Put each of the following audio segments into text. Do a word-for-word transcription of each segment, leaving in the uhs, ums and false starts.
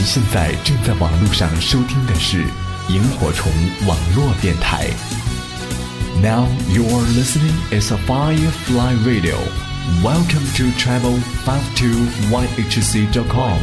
您现在正在网络上收听的是萤火虫网络电台。Now you are listening is a Firefly Radio. Welcome to travel five two y h c dot com.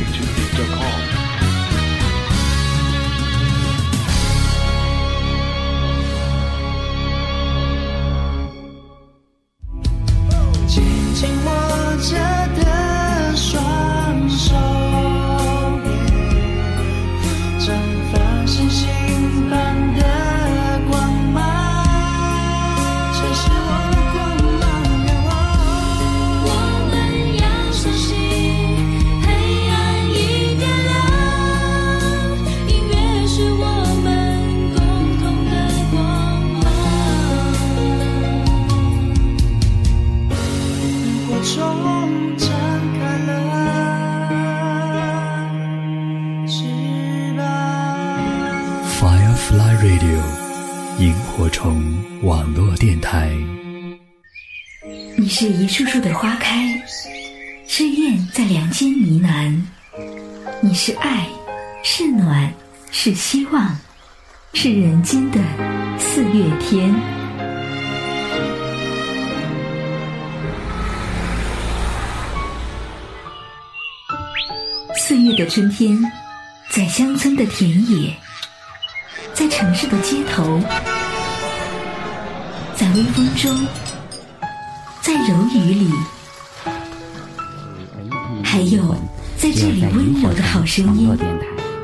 萤火虫网络电台，你是一束束的花开，是燕在梁间呢喃，你是爱，是暖，是希望，是人间的四月天。四月的春天，在乡村的田野，在城市的街头，在微风中，在柔雨里，还有在这里温柔的好声音。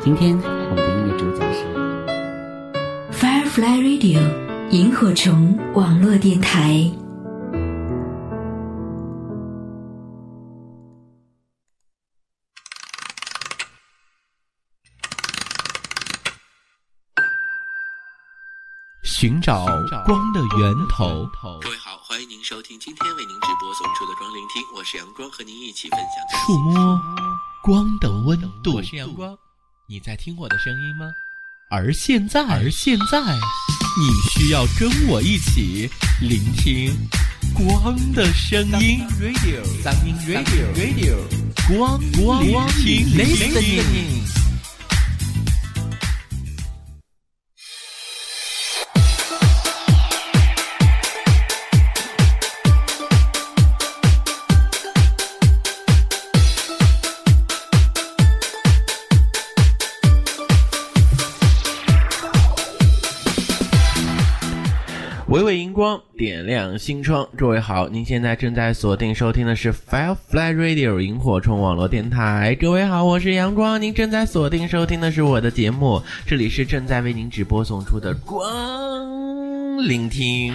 今天我们的音乐主讲是 Firefly Radio 萤火虫网络电台。寻找光的源头。各位好，欢迎您收听今天为您直播送出的光聆听，我是阳光，和您一起分享触摸光的温度。我是阳光，你在听我的声音吗？而现在，而现在，你需要跟我一起聆听光的声音。Radio, Radio, Radio, 光光聆听 ，Listening。微微荧光，点亮心窗。诸位好，您现在正在锁定收听的是 Firefly Radio 萤火虫网络电台。各位好，我是阳光，您正在锁定收听的是我的节目，这里是正在为您直播送出的光聆听。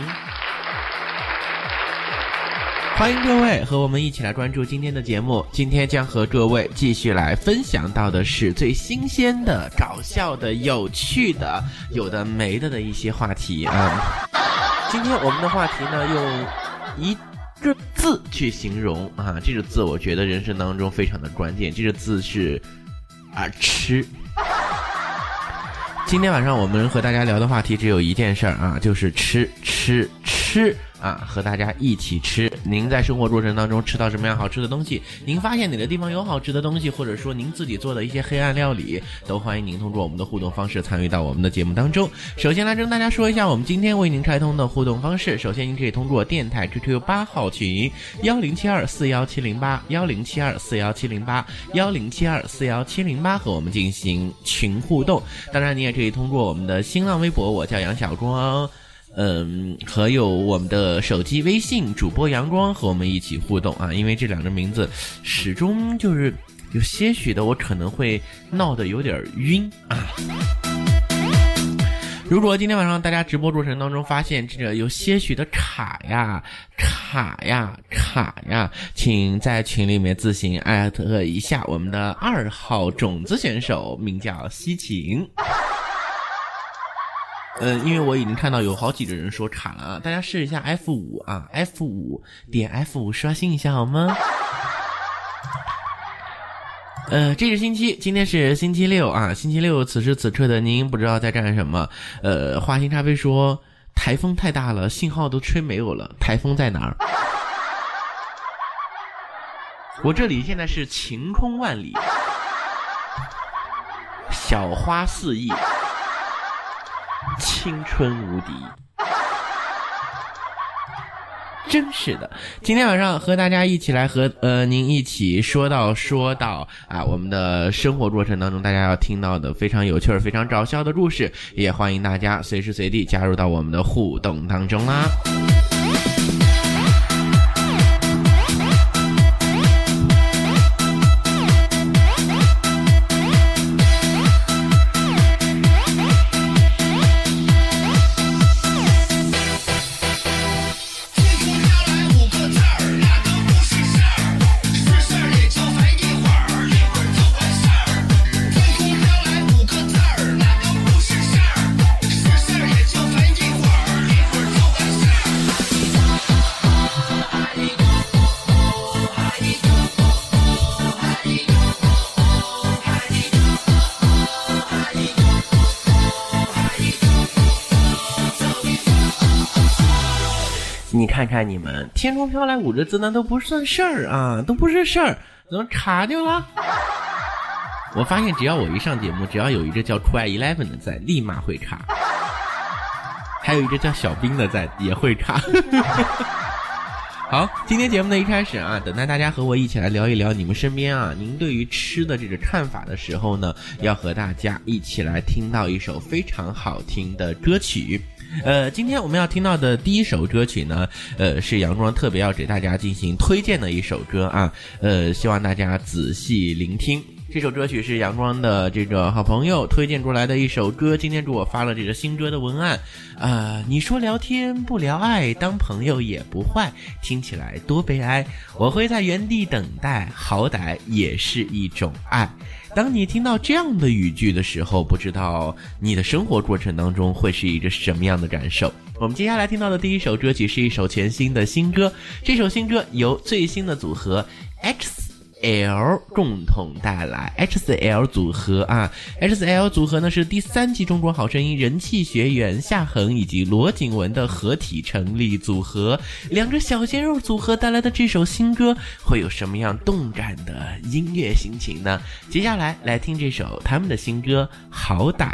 欢迎各位和我们一起来关注今天的节目。今天将和各位继续来分享到的是最新鲜的、搞笑的、有趣的、有的没的的一些话题啊。今天我们的话题呢，用一个字去形容啊，这个字我觉得人生当中非常的关键，这个字是啊吃。今天晚上我们和大家聊的话题只有一件事儿啊，就是吃吃吃。啊，和大家一起吃。您在生活过程当中吃到什么样好吃的东西，您发现哪个地方有好吃的东西，或者说您自己做的一些黑暗料理，都欢迎您通过我们的互动方式参与到我们的节目当中。首先来跟大家说一下我们今天为您开通的互动方式。首先您可以通过电台 Q Q 八 号群一零七二四一七零八 一零七二四一七零八 一零七二四一七零八和我们进行群互动。当然您也可以通过我们的新浪微博，我叫杨小光，嗯，和有我们的手机微信主播阳光和我们一起互动啊，因为这两个名字始终就是有些许的，我可能会闹得有点晕啊。如果今天晚上大家直播过程当中发现这个有些许的卡呀卡呀卡呀，请在群里面自行艾特一下我们的二号种子选手，名叫西芹。嗯，因为我已经看到有好几个人说卡了啊，大家试一下 F 五 啊 ，F 五 点 F 五 刷新一下好吗？呃，这是星期，今天是星期六啊，星期六此时此刻的您不知道在干什么。呃，花心咖啡说台风太大了，信号都吹没有了，台风在哪儿？我这里现在是晴空万里。小花四溢，青春无敌。真是的，今天晚上和大家一起来和呃您一起说到说到啊，我们的生活过程当中大家要听到的非常有趣非常搞笑的故事，也欢迎大家随时随地加入到我们的互动当中啦。你看看你们，天空飘来五个字呢都不算事儿啊，都不是事儿，怎么查掉了？我发现只要我一上节目，只要有一个叫酷爱十一的在，立马会查；还有一个叫小兵的在，也会查。好，今天节目的一开始啊，等待大家和我一起来聊一聊你们身边啊，您对于吃的这个看法的时候呢，要和大家一起来听到一首非常好听的歌曲。呃，今天我们要听到的第一首歌曲呢，呃，是杨庄特别要给大家进行推荐的一首歌啊，呃，希望大家仔细聆听。这首歌曲是杨庄的这个好朋友推荐过来的一首歌，今天给我发了这个新歌的文案啊、呃，你说聊天不聊爱，当朋友也不坏，听起来多悲哀，我会在原地等待，好歹也是一种爱。当你听到这样的语句的时候，不知道你的生活过程当中会是一个什么样的感受。我们接下来听到的第一首歌曲是一首全新的新歌，这首新歌由最新的组合 X L 共同带来。 H C L 组合啊 H C L 组合呢是第三季中国好声音人气学员夏恒以及罗景文的合体成立组合，两个小鲜肉组合带来的这首新歌会有什么样动感的音乐心情呢？接下来来听这首他们的新歌好歹，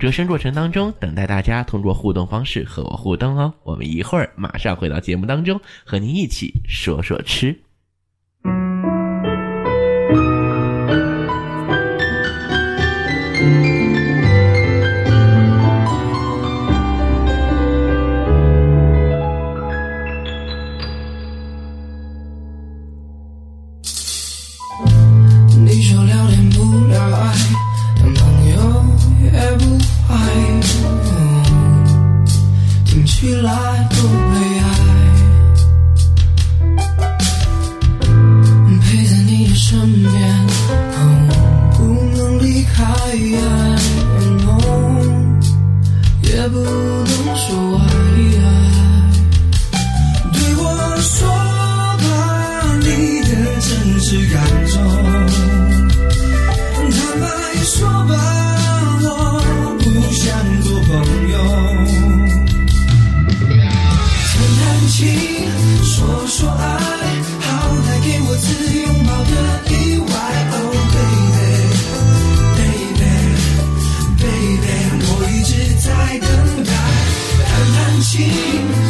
歌声过程当中等待大家通过互动方式和我互动哦。我们一会儿马上回到节目当中和您一起说说吃。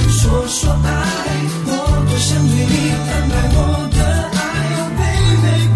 说说爱，我多想对你安排我的爱，Oh baby。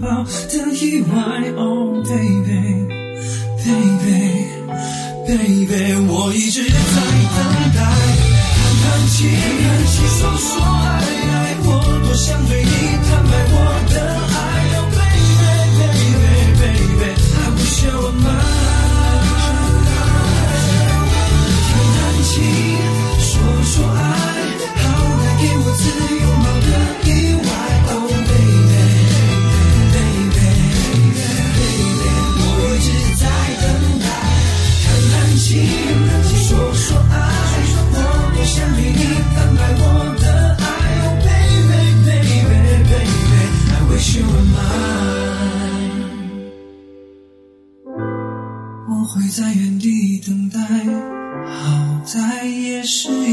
抱的意外。 Oh baby baby baby， 我一直在等待，盼盼期盼期诉说爱，爱我多想对你坦白我的爱。 Oh baby baby baby， I wish you were mine， 说说爱，好来给我自由冒的意外。说说爱，我多想对你坦白我的爱。Oh baby baby baby， I wish you were mine。 我会在原地等待，好歹也是一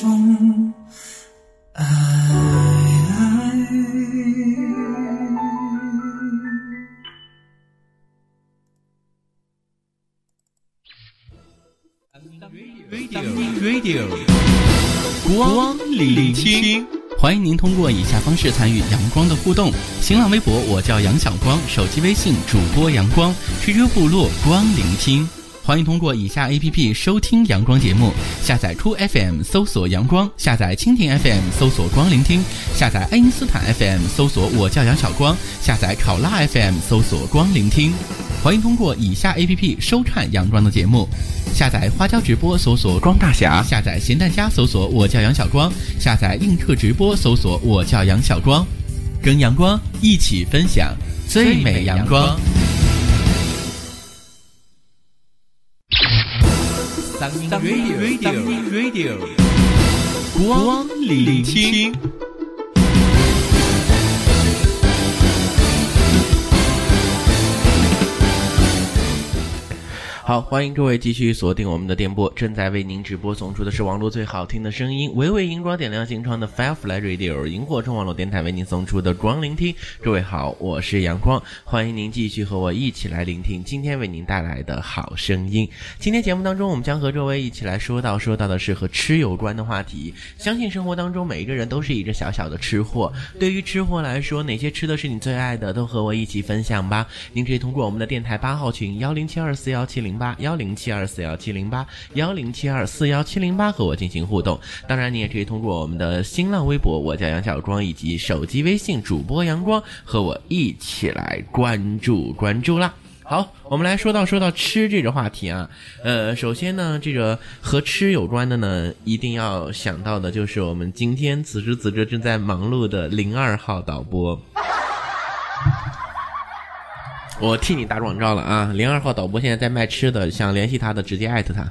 种爱。Radio 光聆听，欢迎您通过以下方式参与阳光的互动：新浪微博我叫杨小光，手机微信主播阳光 ，Q Q 部落光聆听。欢迎通过以下 A P P 收听阳光节目：下载酷 F M 搜索阳光，下载蜻蜓 F M 搜索光聆听，下载爱因斯坦 F M 搜索我叫杨小光，下载考拉 F M 搜索光聆听。欢迎通过以下 A P P 收看阳光的节目：下载花椒直播搜索光大侠，下载咸蛋虾搜索我叫杨小光，下载映客直播搜索我叫杨小光。跟阳光一起分享最美阳光。当当 radio， 当 radio， 光聆听。好，欢迎各位继续锁定我们的电波，正在为您直播送出的是网络最好听的声音，微微荧光点亮星窗的 Firefly Radio 萤火虫网络电台为您送出的光聆听。各位好，我是阳光，欢迎您继续和我一起来聆听今天为您带来的好声音。今天节目当中，我们将和各位一起来说到说到的是和吃有关的话题。相信生活当中每一个人都是一个小小的吃货，对于吃货来说，哪些吃的是你最爱的，都和我一起分享吧。您可以通过我们的电台八号群一零七二四一七零八幺零七二四幺七零八幺零七二四幺七零八和我进行互动，当然你也可以通过我们的新浪微博我叫杨小光以及手机微信主播阳光和我一起来关注关注啦。好，我们来说到说到吃这个话题啊，呃，首先呢，这个和吃有关的呢，一定要想到的就是我们今天此时此刻正在忙碌的零二号导播。我替你打广告了啊！零二号导播现在在卖吃的，想联系他的直接艾特他。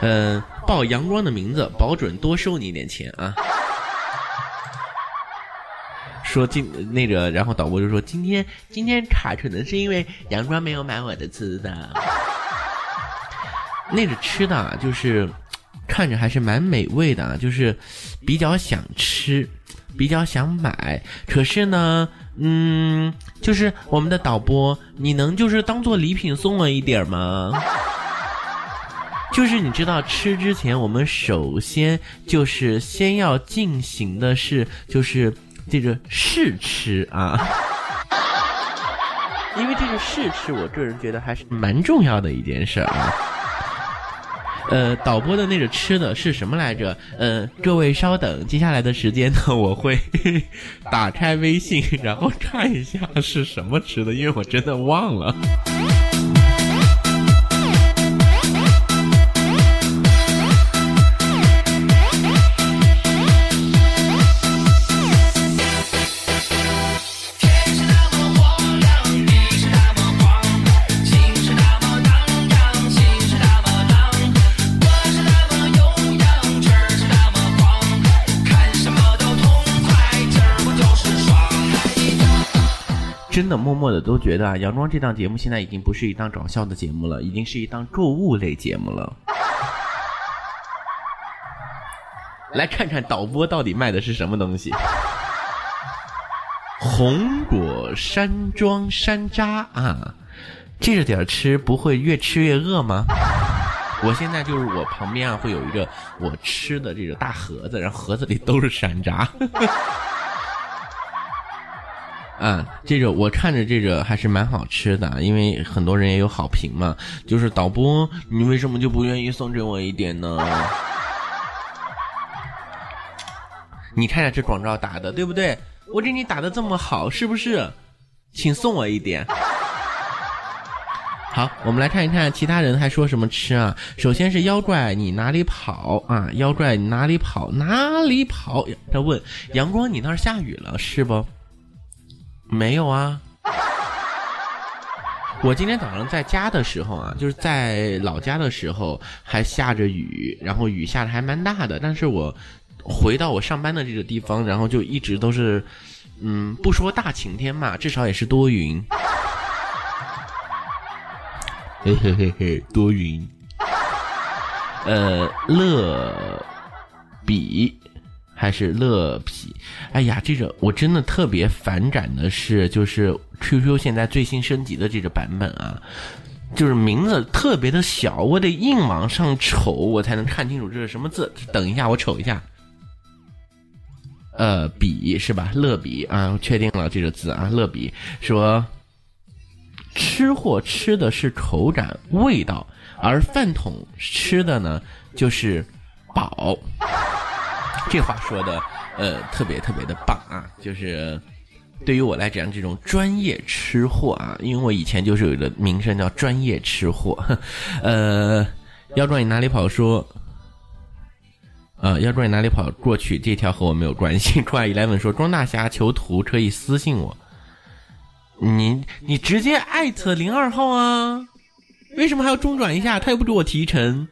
嗯、呃，报阳光的名字，保准多收你一点钱啊！说今那个，然后导播就说今天今天卡，可能是因为阳光没有买我的吃的。那个吃的啊，就是看着还是蛮美味的啊，就是比较想吃，比较想买，可是呢。嗯，就是我们的导播，你能就是当做礼品送了一点吗？就是你知道吃之前，我们首先就是先要进行的是就是这个试吃啊，因为这个试吃我个人觉得还是蛮重要的一件事啊。呃，导播的那个吃的是什么来着？呃，各位稍等，接下来的时间呢，我会打开微信，然后看一下是什么吃的，因为我真的忘了。真的默默的都觉得啊，阳光这档节目现在已经不是一档搞笑的节目了，已经是一档购物类节目了。来看看导播到底卖的是什么东西。红果山庄山楂啊，这点吃不会越吃越饿吗？我现在就是我旁边啊会有一个我吃的这个大盒子，然后盒子里都是山楂。啊，这个我看着这个还是蛮好吃的，因为很多人也有好评嘛。就是导播，你为什么就不愿意送给我一点呢？你看看这广告打的对不对？我给你打的这么好，是不是？请送我一点。好，我们来看一看其他人还说什么吃啊。首先是妖怪你哪里跑啊，妖怪你哪里跑哪里跑，他问阳光你那儿下雨了是不？没有啊，我今天早上在家的时候啊，就是在老家的时候还下着雨，然后雨下的还蛮大的，但是我回到我上班的这个地方，然后就一直都是嗯，不说大晴天嘛，至少也是多云。嘿嘿嘿嘿，多云。呃，乐比还是乐比？哎呀，这个我真的特别反感的是，就是 Q Q 现在最新升级的这个版本啊，就是名字特别的小，我得硬往上瞅，我才能看清楚这是什么字。等一下，我瞅一下。呃，比是吧？乐比啊，我确定了这个字啊，乐比说。吃货吃的是口感味道，而饭桶吃的呢就是饱。这话说的呃特别特别的棒啊，就是对于我来讲这种专业吃货啊，因为我以前就是有一个名声叫专业吃货。呃要抓你哪里跑说呃，要抓你哪里跑过去，这条和我没有关系。抓一一说庄大侠求图可以私信我。你你直接艾特零二号啊，为什么还要中转一下？他又不给我提成。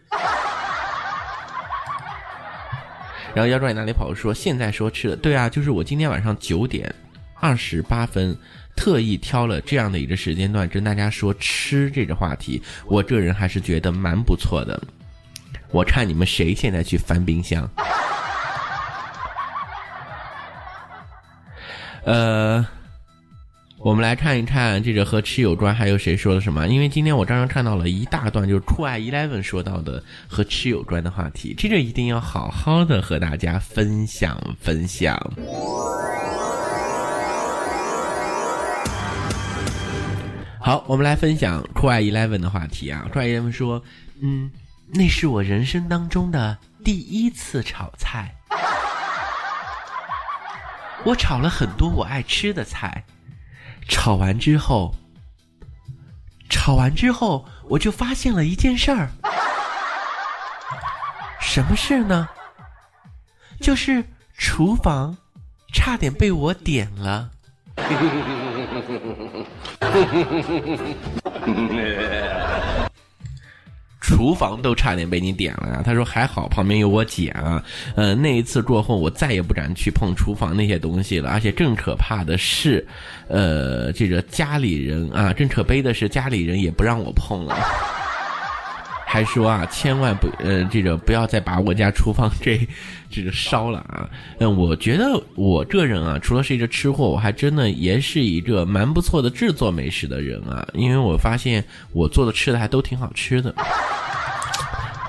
然后要转你哪里跑说现在说吃的，对啊，就是我今天晚上九点二十八分特意挑了这样的一个时间段跟大家说吃这个话题，我这人还是觉得蛮不错的。我看你们谁现在去翻冰箱。呃我们来看一看这个和吃有关还有谁说了什么，因为今天我刚刚看到了一大段就是酷爱一一说到的和吃有关的话题，这个一定要好好的和大家分享分享。好，我们来分享酷爱一一的话题啊。酷爱一一说嗯，那是我人生当中的第一次炒菜，我炒了很多我爱吃的菜，炒完之后，炒完之后，我就发现了一件事儿。什么事呢？就是厨房差点被我点了。厨房都差点被你点了啊！他说还好旁边有我姐啊，呃，那一次过后我再也不敢去碰厨房那些东西了，而且更可怕的是，呃，这个家里人啊，更可悲的是家里人也不让我碰了，还说啊，千万不呃，这个不要再把我家厨房这这个烧了啊！嗯，我觉得我这人啊，除了是一个吃货，我还真的也是一个蛮不错的制作美食的人啊，因为我发现我做的吃的还都挺好吃的。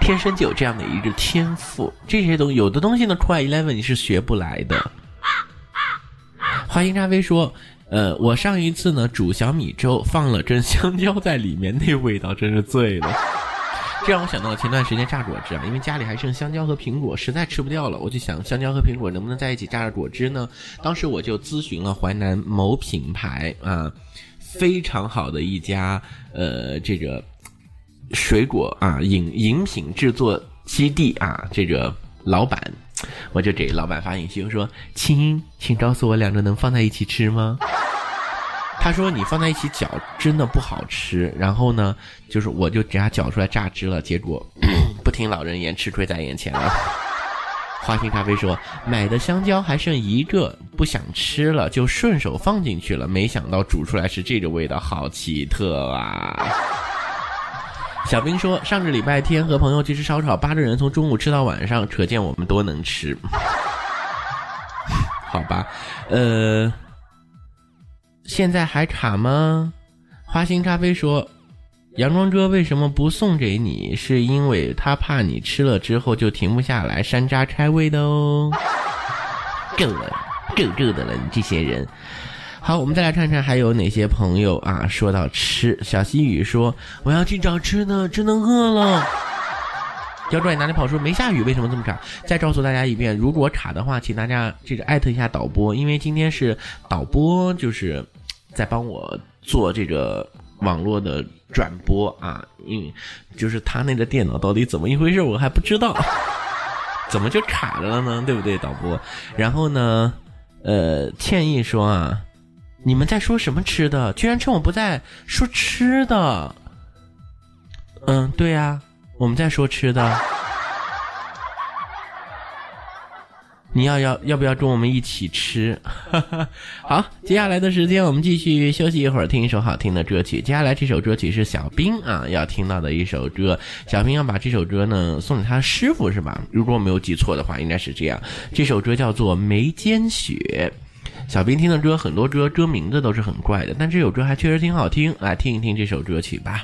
天生就有这样的一个天赋，这些东西有的东西呢，酷爱一一你是学不来的。花心咖啡说，呃，我上一次呢煮小米粥放了根香蕉在里面，那味道真是醉了。这让我想到了前段时间榨果汁啊，因为家里还剩香蕉和苹果，实在吃不掉了，我就想香蕉和苹果能不能在一起榨果汁呢？当时我就咨询了淮南某品牌啊，非常好的一家呃这个。水果啊，饮饮品制作基地啊，这个老板，我就给老板发信息，我说：“亲，请告诉我两个能放在一起吃吗？”他说：“你放在一起搅真的不好吃。”然后呢，就是我就给他搅出来榨汁了，结果不听老人言，吃亏在眼前了。花心咖啡说：“买的香蕉还剩一个，不想吃了，就顺手放进去了，没想到煮出来是这个味道，好奇特啊！”小兵说上个礼拜天和朋友去吃烧烤，八个人从中午吃到晚上，可见我们多能吃。好吧，呃现在还卡吗？花心咖啡说阳光哥为什么不送给你，是因为他怕你吃了之后就停不下来山楂开胃的哦。够了，够够的了，你这些人。好，我们再来看看还有哪些朋友啊说到吃。小西雨说我要去找吃的，真的饿了。小拽哪里跑说没下雨，为什么这么卡？再告诉大家一遍，如果卡的话请大家这个艾特一下导播，因为今天是导播就是在帮我做这个网络的转播啊，因为就是他那个电脑到底怎么一回事我还不知道，怎么就卡着了呢，对不对导播？然后呢呃歉意说啊，你们在说什么吃的，居然趁我不在说吃的。嗯，对呀、啊我们在说吃的，你要要要不要跟我们一起吃？好，接下来的时间我们继续休息一会儿，听一首好听的歌曲。接下来这首歌曲是小兵啊要听到的一首歌，小兵要把这首歌呢送给他师傅是吧？如果我没有记错的话，应该是这样。这首歌叫做《眉间雪》。小兵听的歌很多歌歌名字都是很怪的，但这首歌还确实挺好听，来听一听这首歌曲吧。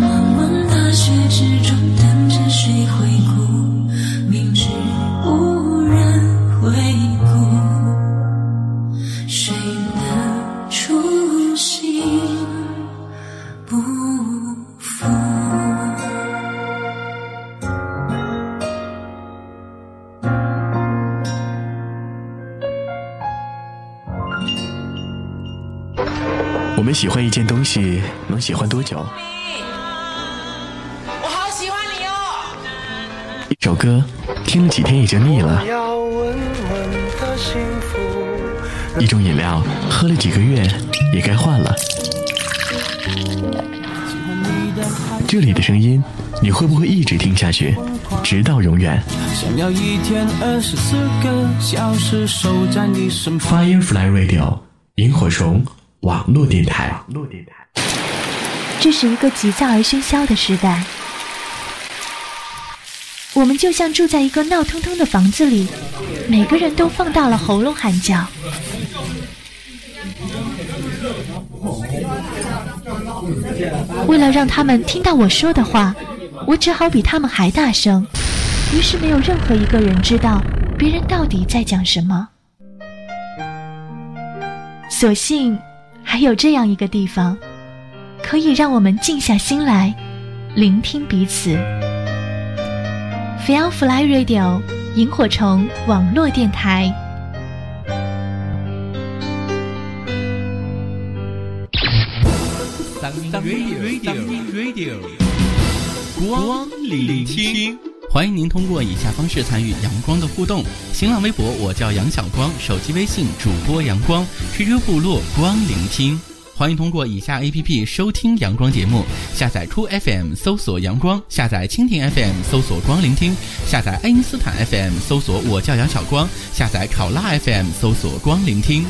茫茫大雪之中，等着谁回顾？明知。们喜欢一件东西能喜欢多久？我好喜欢你哦！一首歌听了几天已经腻了，一种饮料喝了几个月也该换了。这里的声音你会不会一直听下去，直到永远？Firefly Radio 萤火虫网络电台。这是一个急躁而喧嚣的时代，我们就像住在一个闹腾腾的房子里，每个人都放大了喉咙喊叫。为了让他们听到我说的话，我只好比他们还大声，于是没有任何一个人知道别人到底在讲什么。所幸还有这样一个地方，可以让我们静下心来聆听彼此。 Firefly Radio 萤火虫网络电台，当音 radio， 光聆听。欢迎您通过以下方式参与阳光的互动：新浪微博我叫杨小光，手机微信主播阳光 ，Q Q 部落光聆听。欢迎通过以下 A P P 收听阳光节目，下载酷 F M 搜索阳光，下载蜻蜓 F M 搜索光聆听，下载爱因斯坦 F M 搜索我叫杨小光，下载考拉 F M 搜索光聆听。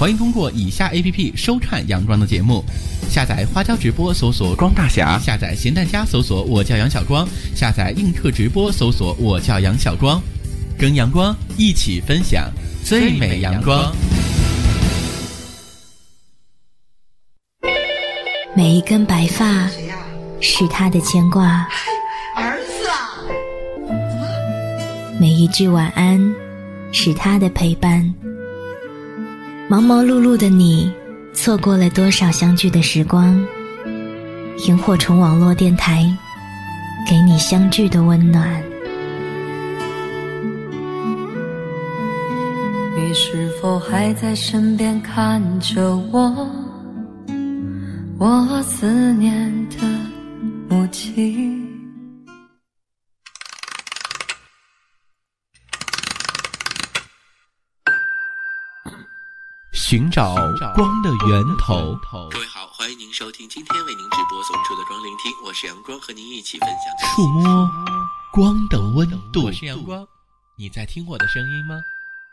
欢迎通过以下 A P P 收看阳光的节目，下载花椒直播搜索光大侠，下载咸蛋家搜索我叫杨小光，下载映客直播搜索我叫杨小光，跟阳光一起分享最美阳光。每一根白发是他的牵挂，儿子啊！每一句晚安是他的陪伴。忙忙碌碌的你，错过了多少相聚的时光？萤火虫网络电台，给你相聚的温暖。你是否还在身边看着我？我思念的母亲。寻找光的源头。各位好，欢迎您收听今天为您直播送出的光聆听，我是阳光，和您一起分享触摸光的温度。我是阳光，你在听我的声音吗？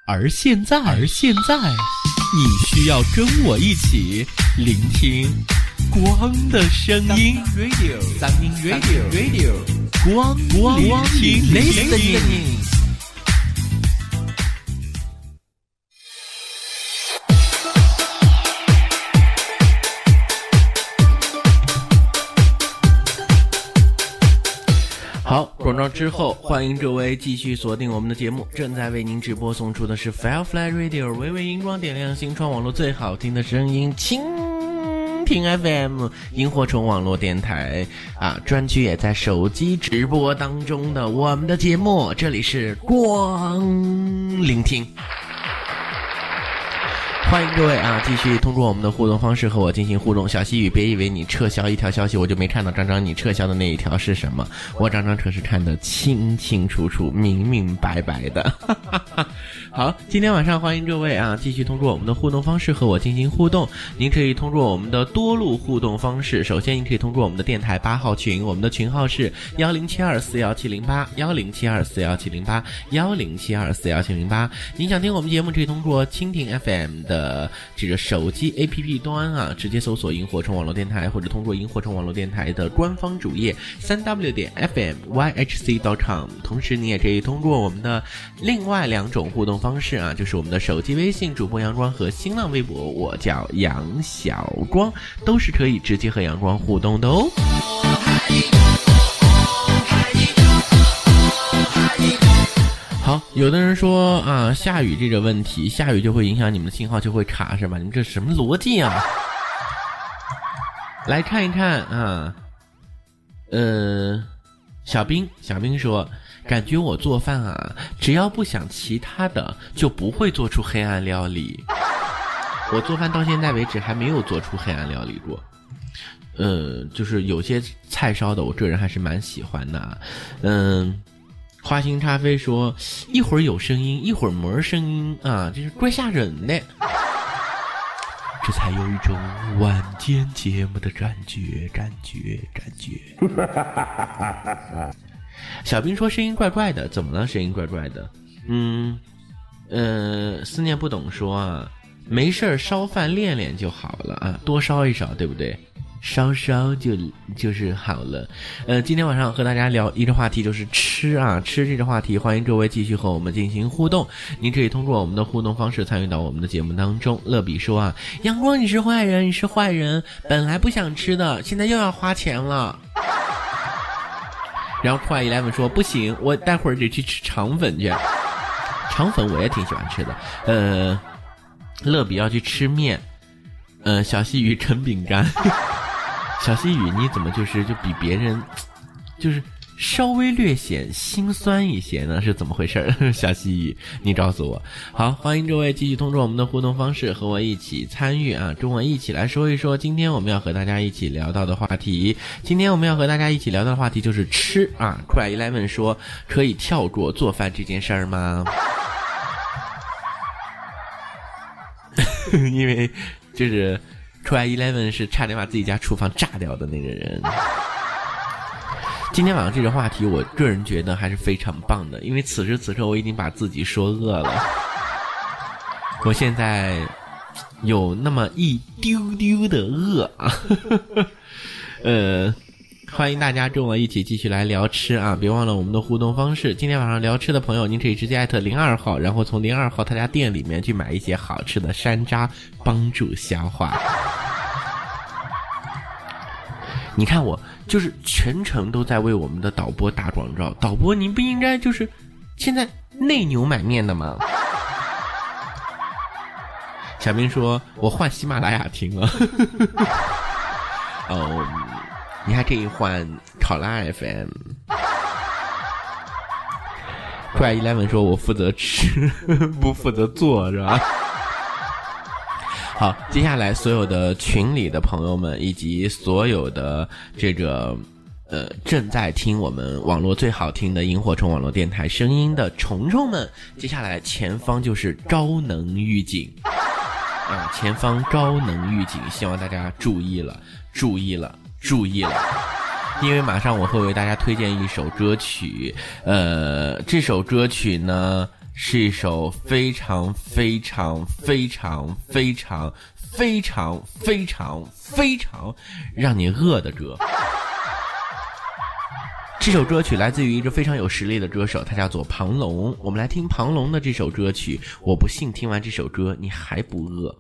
而现在，而现在，你需要跟我一起聆听。光的声音 radio， 当音 radio， radio， 光光聆听 listening。 好，广告之后欢迎各位继续锁定我们的节目，正在为您直播送出的是 Firefly Radio 微微荧光点亮星窗网络最好听的声音轻听 F M 萤火虫网络电台啊，专区也在手机直播当中的我们的节目，这里是光聆听。欢迎各位啊，继续通过我们的互动方式和我进行互动。小西雨，别以为你撤销一条消息我就没看到，张张你撤销的那一条是什么？我张张可是看得清清楚楚、明明白白的。好，今天晚上欢迎各位啊，继续通过我们的互动方式和我进行互动。您可以通过我们的多路互动方式，首先您可以通过我们的电台八号群，我们的群号是幺零七二四幺七零八幺零七二四幺七零八幺零七二四幺七零八。您想听我们节目，可以通过蜻蜓 F M 的。呃，这个手机 A P P 端啊，直接搜索萤火虫网络电台，或者通过萤火虫网络电台的官方主页 三 w 点 f m y h c 点 com。 同时你也可以通过我们的另外两种互动方式啊，就是我们的手机微信主播阳光和新浪微博我叫杨小光，都是可以直接和阳光互动的哦。好，有的人说啊，下雨这个问题，下雨就会影响你们的信号，就会卡是吧？你们这什么逻辑啊？来看一看啊，呃，小兵，小兵说，感觉我做饭啊，只要不想其他的，就不会做出黑暗料理。我做饭到现在为止还没有做出黑暗料理过。呃，就是有些菜烧的，我这人还是蛮喜欢的。嗯、呃，花心咖啡说一会儿有声音，一会儿没声音啊，这是怪吓人的。这才有一种晚间节目的感觉，感觉，感觉。小兵说声音怪怪的，怎么了？声音怪怪的。嗯，呃，思念不懂说啊，没事儿烧饭练练就好了啊，多烧一烧，对不对？烧烧就就是好了。呃，今天晚上和大家聊一个话题，就是吃啊，吃这个话题，欢迎各位继续和我们进行互动。您可以通过我们的互动方式参与到我们的节目当中。乐比说啊，阳光你是坏人，你是坏人，本来不想吃的，现在又要花钱了。然后快一来问说不行，我待会儿得去吃肠粉去，肠粉我也挺喜欢吃的。呃，乐比要去吃面，呃，小西鱼啃饼干。小西雨你怎么就是就比别人就是稍微略显心酸一些呢，是怎么回事？小西雨你告诉我。好，欢迎各位继续通过我们的互动方式和我一起参与啊，跟我一起来说一说今天我们要和大家一起聊到的话题。今天我们要和大家一起聊到的话题就是吃啊。酷爱一一说可以跳过做饭这件事儿吗？因为就是出来一一是差点把自己家厨房炸掉的那个人。今天晚上这个话题我个人觉得还是非常棒的，因为此时此刻我已经把自己说饿了，我现在有那么一丢丢的饿啊。呃欢迎大家跟我一起继续来聊吃啊！别忘了我们的互动方式。今天晚上聊吃的朋友，您可以直接艾特零二号，然后从零二号他家店里面去买一些好吃的山楂，帮助消化。你看我就是全程都在为我们的导播打广告，导播您不应该就是现在内牛买面的吗？小兵说：“我换喜马拉雅听了。”哦。你还可以换考拉 F M。 快一来问说我负责吃不负责做是吧？好，接下来所有的群里的朋友们以及所有的这个呃正在听我们网络最好听的萤火虫网络电台声音的虫虫们，接下来前方就是高能预警啊，前方高能预警，希望大家注意了注意了注意了，因为马上我会为大家推荐一首歌曲。呃，这首歌曲呢是一首非常非常非常非常非常非常非常让你饿的歌。这首歌曲来自于一个非常有实力的歌手，他叫做庞龙。我们来听庞龙的这首歌曲，我不信听完这首歌你还不饿。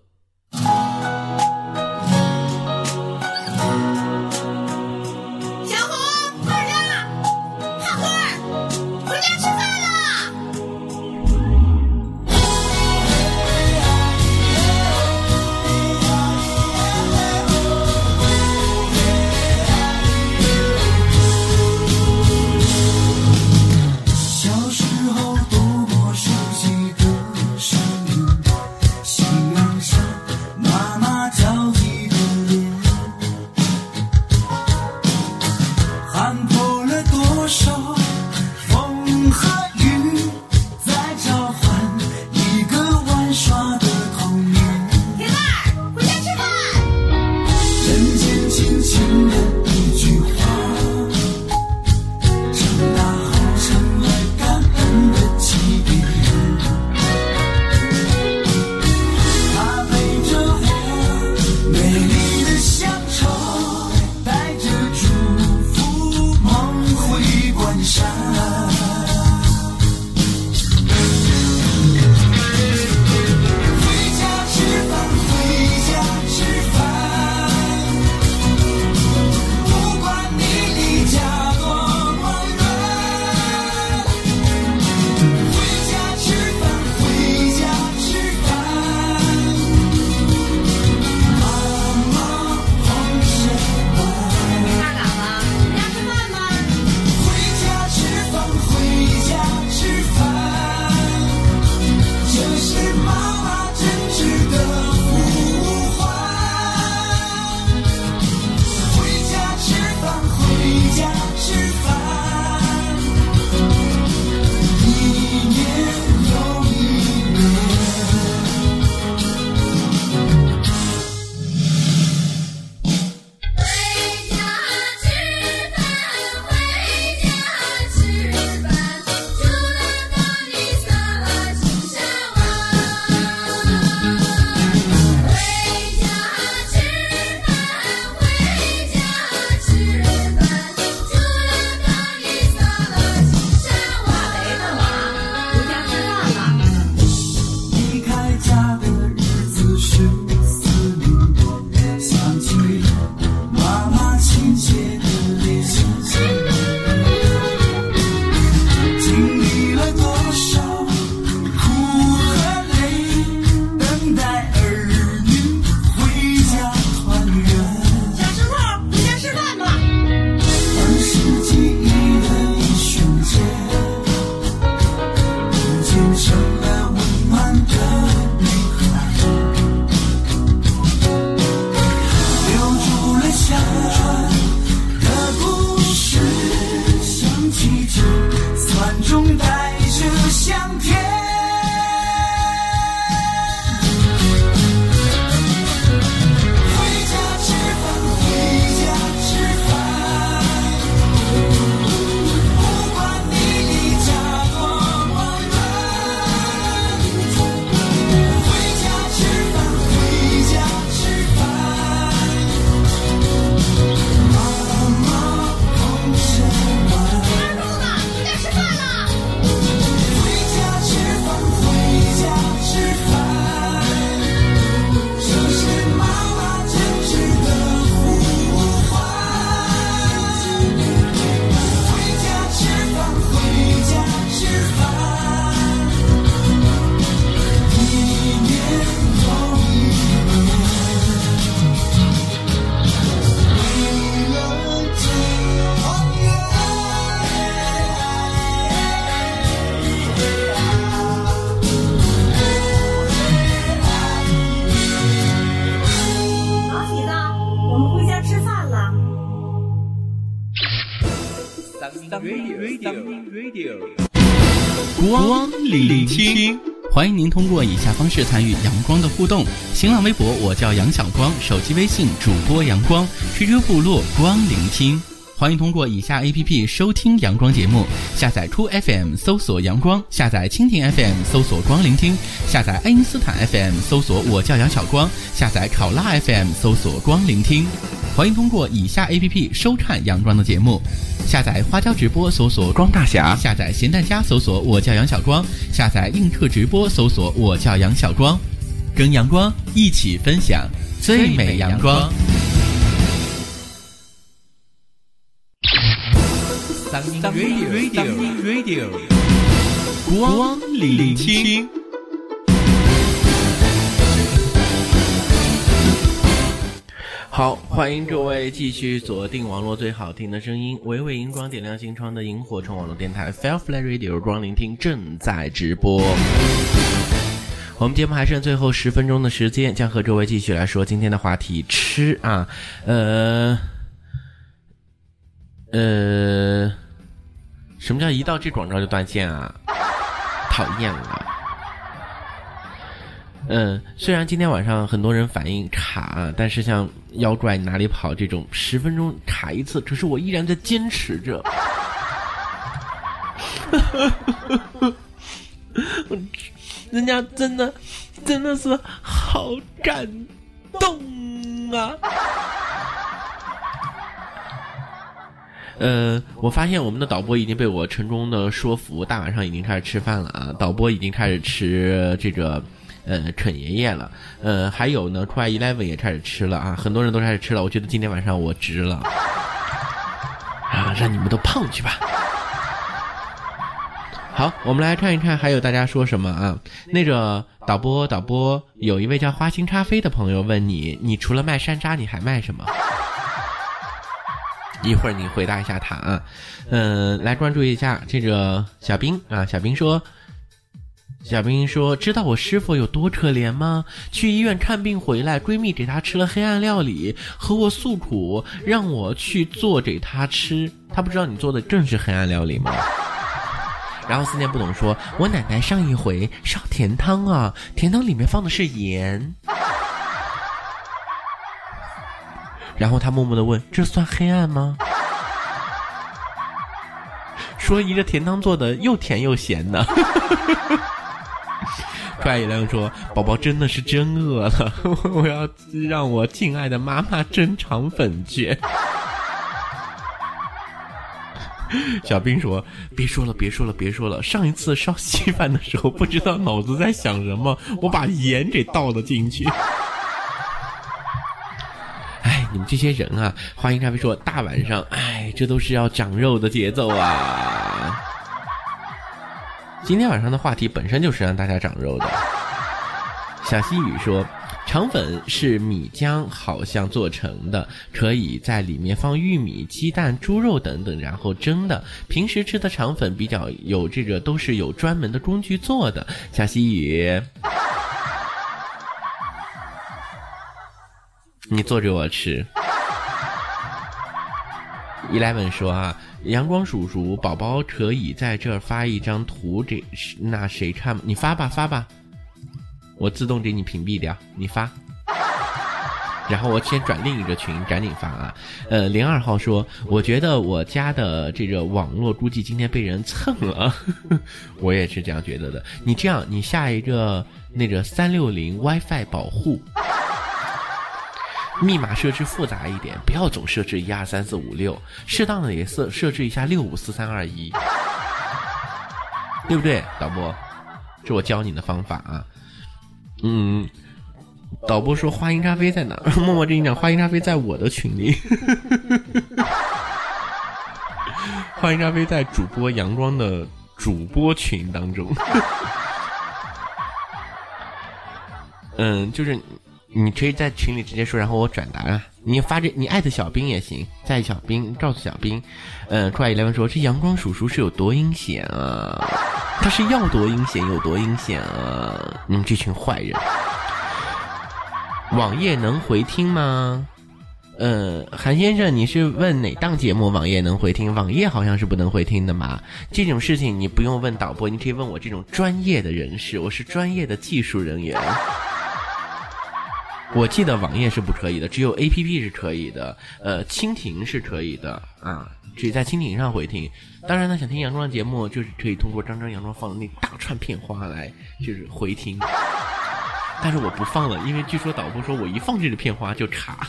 光聆听，欢迎您通过以下方式参与阳光的互动：新浪微博我叫杨小光，手机微信主播阳光 ，Q Q 部落光聆听。欢迎通过以下 A P P 收听阳光节目，下载酷 F M 搜索阳光，下载蜻蜓 F M 搜索光聆听，下载爱因斯坦 F M 搜索我叫杨小光，下载考拉 F M 搜索光聆听。欢迎通过以下 A P P 收看阳光的节目，下载花椒直播搜索光大侠，下载咸蛋家搜索我叫杨小光，下载映客直播搜索我叫杨小光，跟阳光一起分享最美阳光。光聆听，好，欢迎各位继续锁定网络最好听的声音，微微荧光点亮心窗的萤火虫网络电台 Firefly Radio 光聆听正在直播。我们节目还剩最后十分钟的时间，将和各位继续来说今天的话题吃啊，呃。呃，什么叫一到这广告就断线啊？讨厌了。嗯，虽然今天晚上很多人反映卡，但是像妖怪哪里跑这种十分钟卡一次，可是我依然在坚持着。人家真的真的是好感动啊！呃，我发现我们的导播已经被我成功的说服，大晚上已经开始吃饭了啊！导播已经开始吃这个，呃，啃爷爷了。呃，还有呢，快 eleven 也开始吃了啊！很多人都开始吃了，我觉得今天晚上我值了啊！让你们都胖去吧。好，我们来看一看还有大家说什么啊？那个导播，导播，有一位叫花心咖啡的朋友问你，你除了卖山楂，你还卖什么？一会儿你回答一下他啊，嗯、呃，来关注一下这个小兵啊。小兵说，小兵说，知道我师父有多可怜吗？去医院看病回来，闺蜜给他吃了黑暗料理，和我诉苦，让我去做给他吃。他不知道你做的正是黑暗料理吗？然后思念不懂说，我奶奶上一回烧甜汤啊，甜汤里面放的是盐。然后他默默地问，这算黑暗吗？说一个甜汤做的又甜又咸呢。快一亮说，宝宝真的是真饿了，我要让我敬爱的妈妈珍藏粉卷。小兵说，别说了别说了别说了，上一次烧稀饭的时候不知道脑子在想什么，我把盐给倒了进去。你们这些人啊！花音咖啡说，大晚上，哎，这都是要长肉的节奏啊！今天晚上的话题本身就是让大家长肉的。小西雨说，肠粉是米浆好像做成的，可以在里面放玉米、鸡蛋、猪肉等等，然后蒸的。平时吃的肠粉比较有这个，都是有专门的工具做的。小西雨，你做给我吃。eleven 说啊，阳光叔叔，宝宝可以在这儿发一张图给那谁看吗？你发吧发吧，我自动给你屏蔽掉，你发。然后我先转另一个群，赶紧发啊！呃，零二号说，我觉得我家的这个网络估计今天被人蹭了。我也是这样觉得的。你这样，你下一个那个三六零 WiFi 保护。密码设置复杂一点，不要总设置一二三四五六，适当的也设设置一下六五四三二一，对不对，导播？这我教你的方法啊。嗯，导播说花音咖啡在哪？默默跟你讲，花音咖啡在我的群里。花音咖啡在主播阳光的主播群当中。嗯，就是。你可以在群里直接说，然后我转达啊。你发这，你艾特小兵也行，在小兵告诉小兵，嗯，快eleven说这阳光叔叔是有多阴险啊，他是要多阴险有多阴险啊！你们这群坏人。网页能回听吗？呃，韩先生，你是问哪档节目网页能回听？网页好像是不能回听的嘛。这种事情你不用问导播，你可以问我这种专业的人士，我是专业的技术人员。我记得网页是不可以的，只有 A P P 是可以的，呃，蜻蜓是可以的啊，只有在蜻蜓上回听。当然呢，想听杨庄的节目，就是可以通过张张杨庄放的那大串片花来，就是回听。但是我不放了，因为据说导播说我一放这个片花就卡。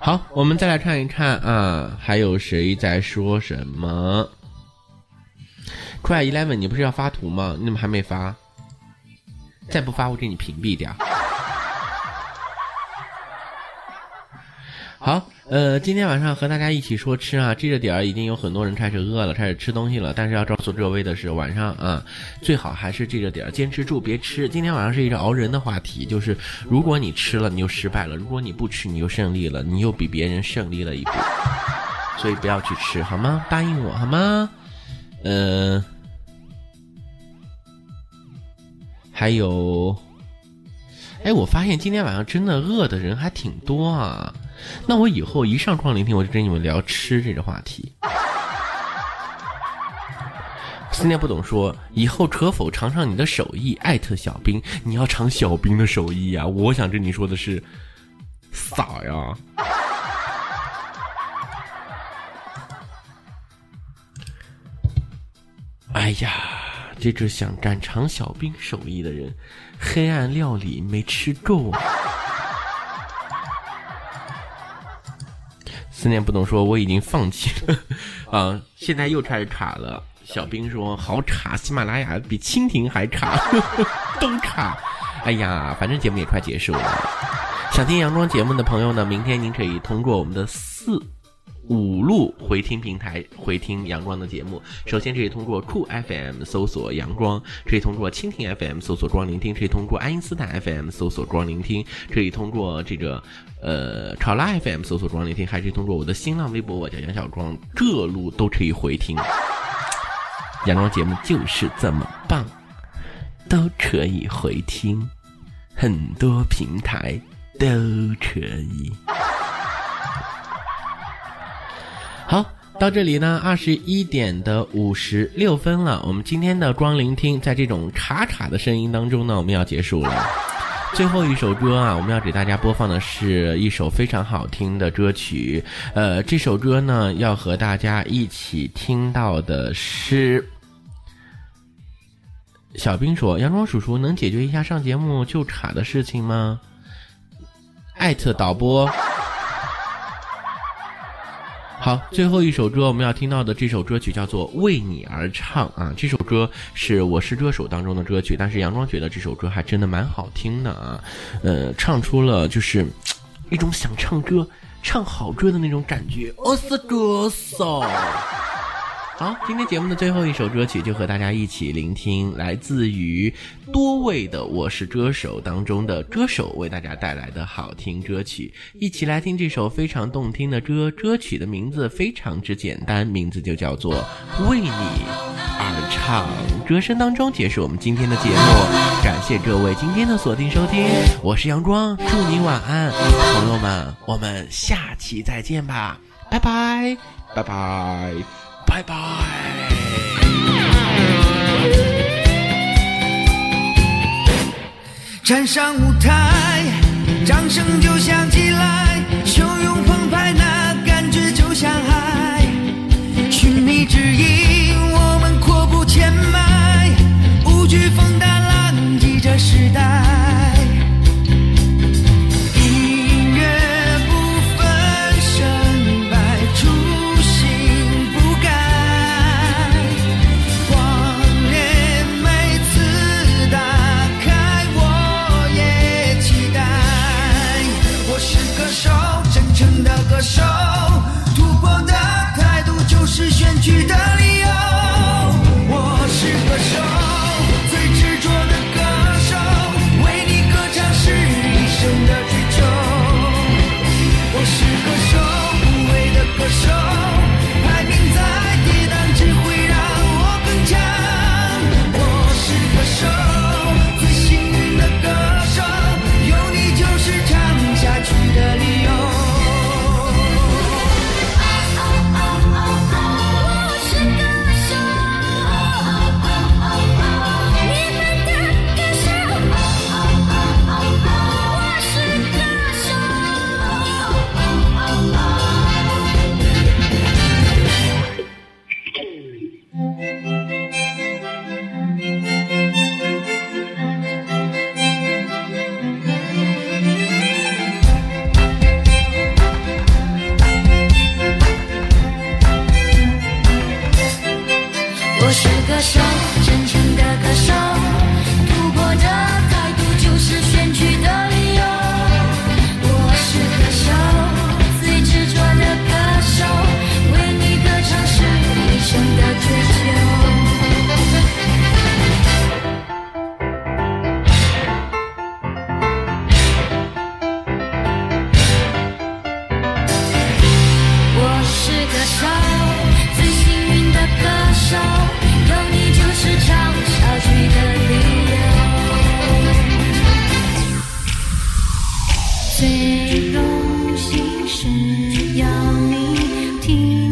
好，我们再来看一看啊，还有谁在说什么？快十一，你不是要发图吗？你怎么还没发？再不发我给你屏蔽掉。好，呃，今天晚上和大家一起说吃啊，这个点儿已经有很多人开始饿了，开始吃东西了。但是要告诉各位的是，晚上啊，最好还是这个点儿坚持住，别吃。今天晚上是一个熬人的话题，就是如果你吃了，你就失败了；如果你不吃，你就胜利了，你又比别人胜利了一步。所以不要去吃，好吗？答应我，好吗？呃。还有，哎，我发现今天晚上真的饿的人还挺多啊。那我以后一上创聆听，我就跟你们聊吃这个话题。思念不懂说，以后可否尝尝你的手艺？艾特小兵，你要尝小兵的手艺啊！我想跟你说的是，傻呀。哎呀。这只想敢尝小兵手艺的人，黑暗料理没吃够啊。思念不懂说，我已经放弃了啊，现在又开始卡了。小兵说好卡，喜马拉雅比蜻蜓还卡，呵呵都卡。哎呀，反正节目也快结束了。想听杨庄节目的朋友呢，明天您可以通过我们的四五路回听平台回听阳光的节目，首先可以通过酷 F M 搜索阳光，可以通过蜻蜓 F M 搜索光聆听，可以通过爱因斯坦 F M 搜索光聆听，可以通过这个呃考拉 F M 搜索光聆听，还可以通过我的新浪微博我叫杨小光，各路都可以回听。阳光节目就是这么棒，都可以回听，很多平台都可以。好，到这里呢，二十一点的五十六分了。我们今天的光聆听，在这种卡卡的声音当中呢，我们要结束了。最后一首歌啊，我们要给大家播放的是一首非常好听的歌曲。呃，这首歌呢，要和大家一起听到的是。小兵说：“杨庄叔叔，能解决一下上节目就卡的事情吗？”艾特导播。好，最后一首歌我们要听到的这首歌曲叫做《为你而唱》啊，这首歌是《我是歌手》当中的歌曲，但是杨庄觉得这首歌还真的蛮好听的啊，呃，唱出了就是一种想唱歌、唱好歌的那种感觉。我是歌手。好，今天节目的最后一首歌曲就和大家一起聆听，来自于多位的《我是歌手》当中的歌手为大家带来的好听歌曲，一起来听这首非常动听的歌。歌曲的名字非常之简单，名字就叫做《为你而唱》。歌声当中结束我们今天的节目，感谢各位今天的锁定收听，我是阳光，祝你晚安，朋友们，我们下期再见吧，拜拜，拜拜。拜拜。站上舞台，掌声就响起来，汹涌澎湃，那感觉就像海。寻觅指引，我们阔步前迈，无惧风大浪迹这时代。歌手突破的态度就是选举的理由，我是歌手，最执着的歌手，为你歌唱是一生的追求，我是歌手，无畏的歌手，排名在抵挡只会让我更强，我是歌手，最幸运的歌手，有你就是唱歌手，最幸运的歌手，有你就是唱小曲的理由。最荣幸是要你听。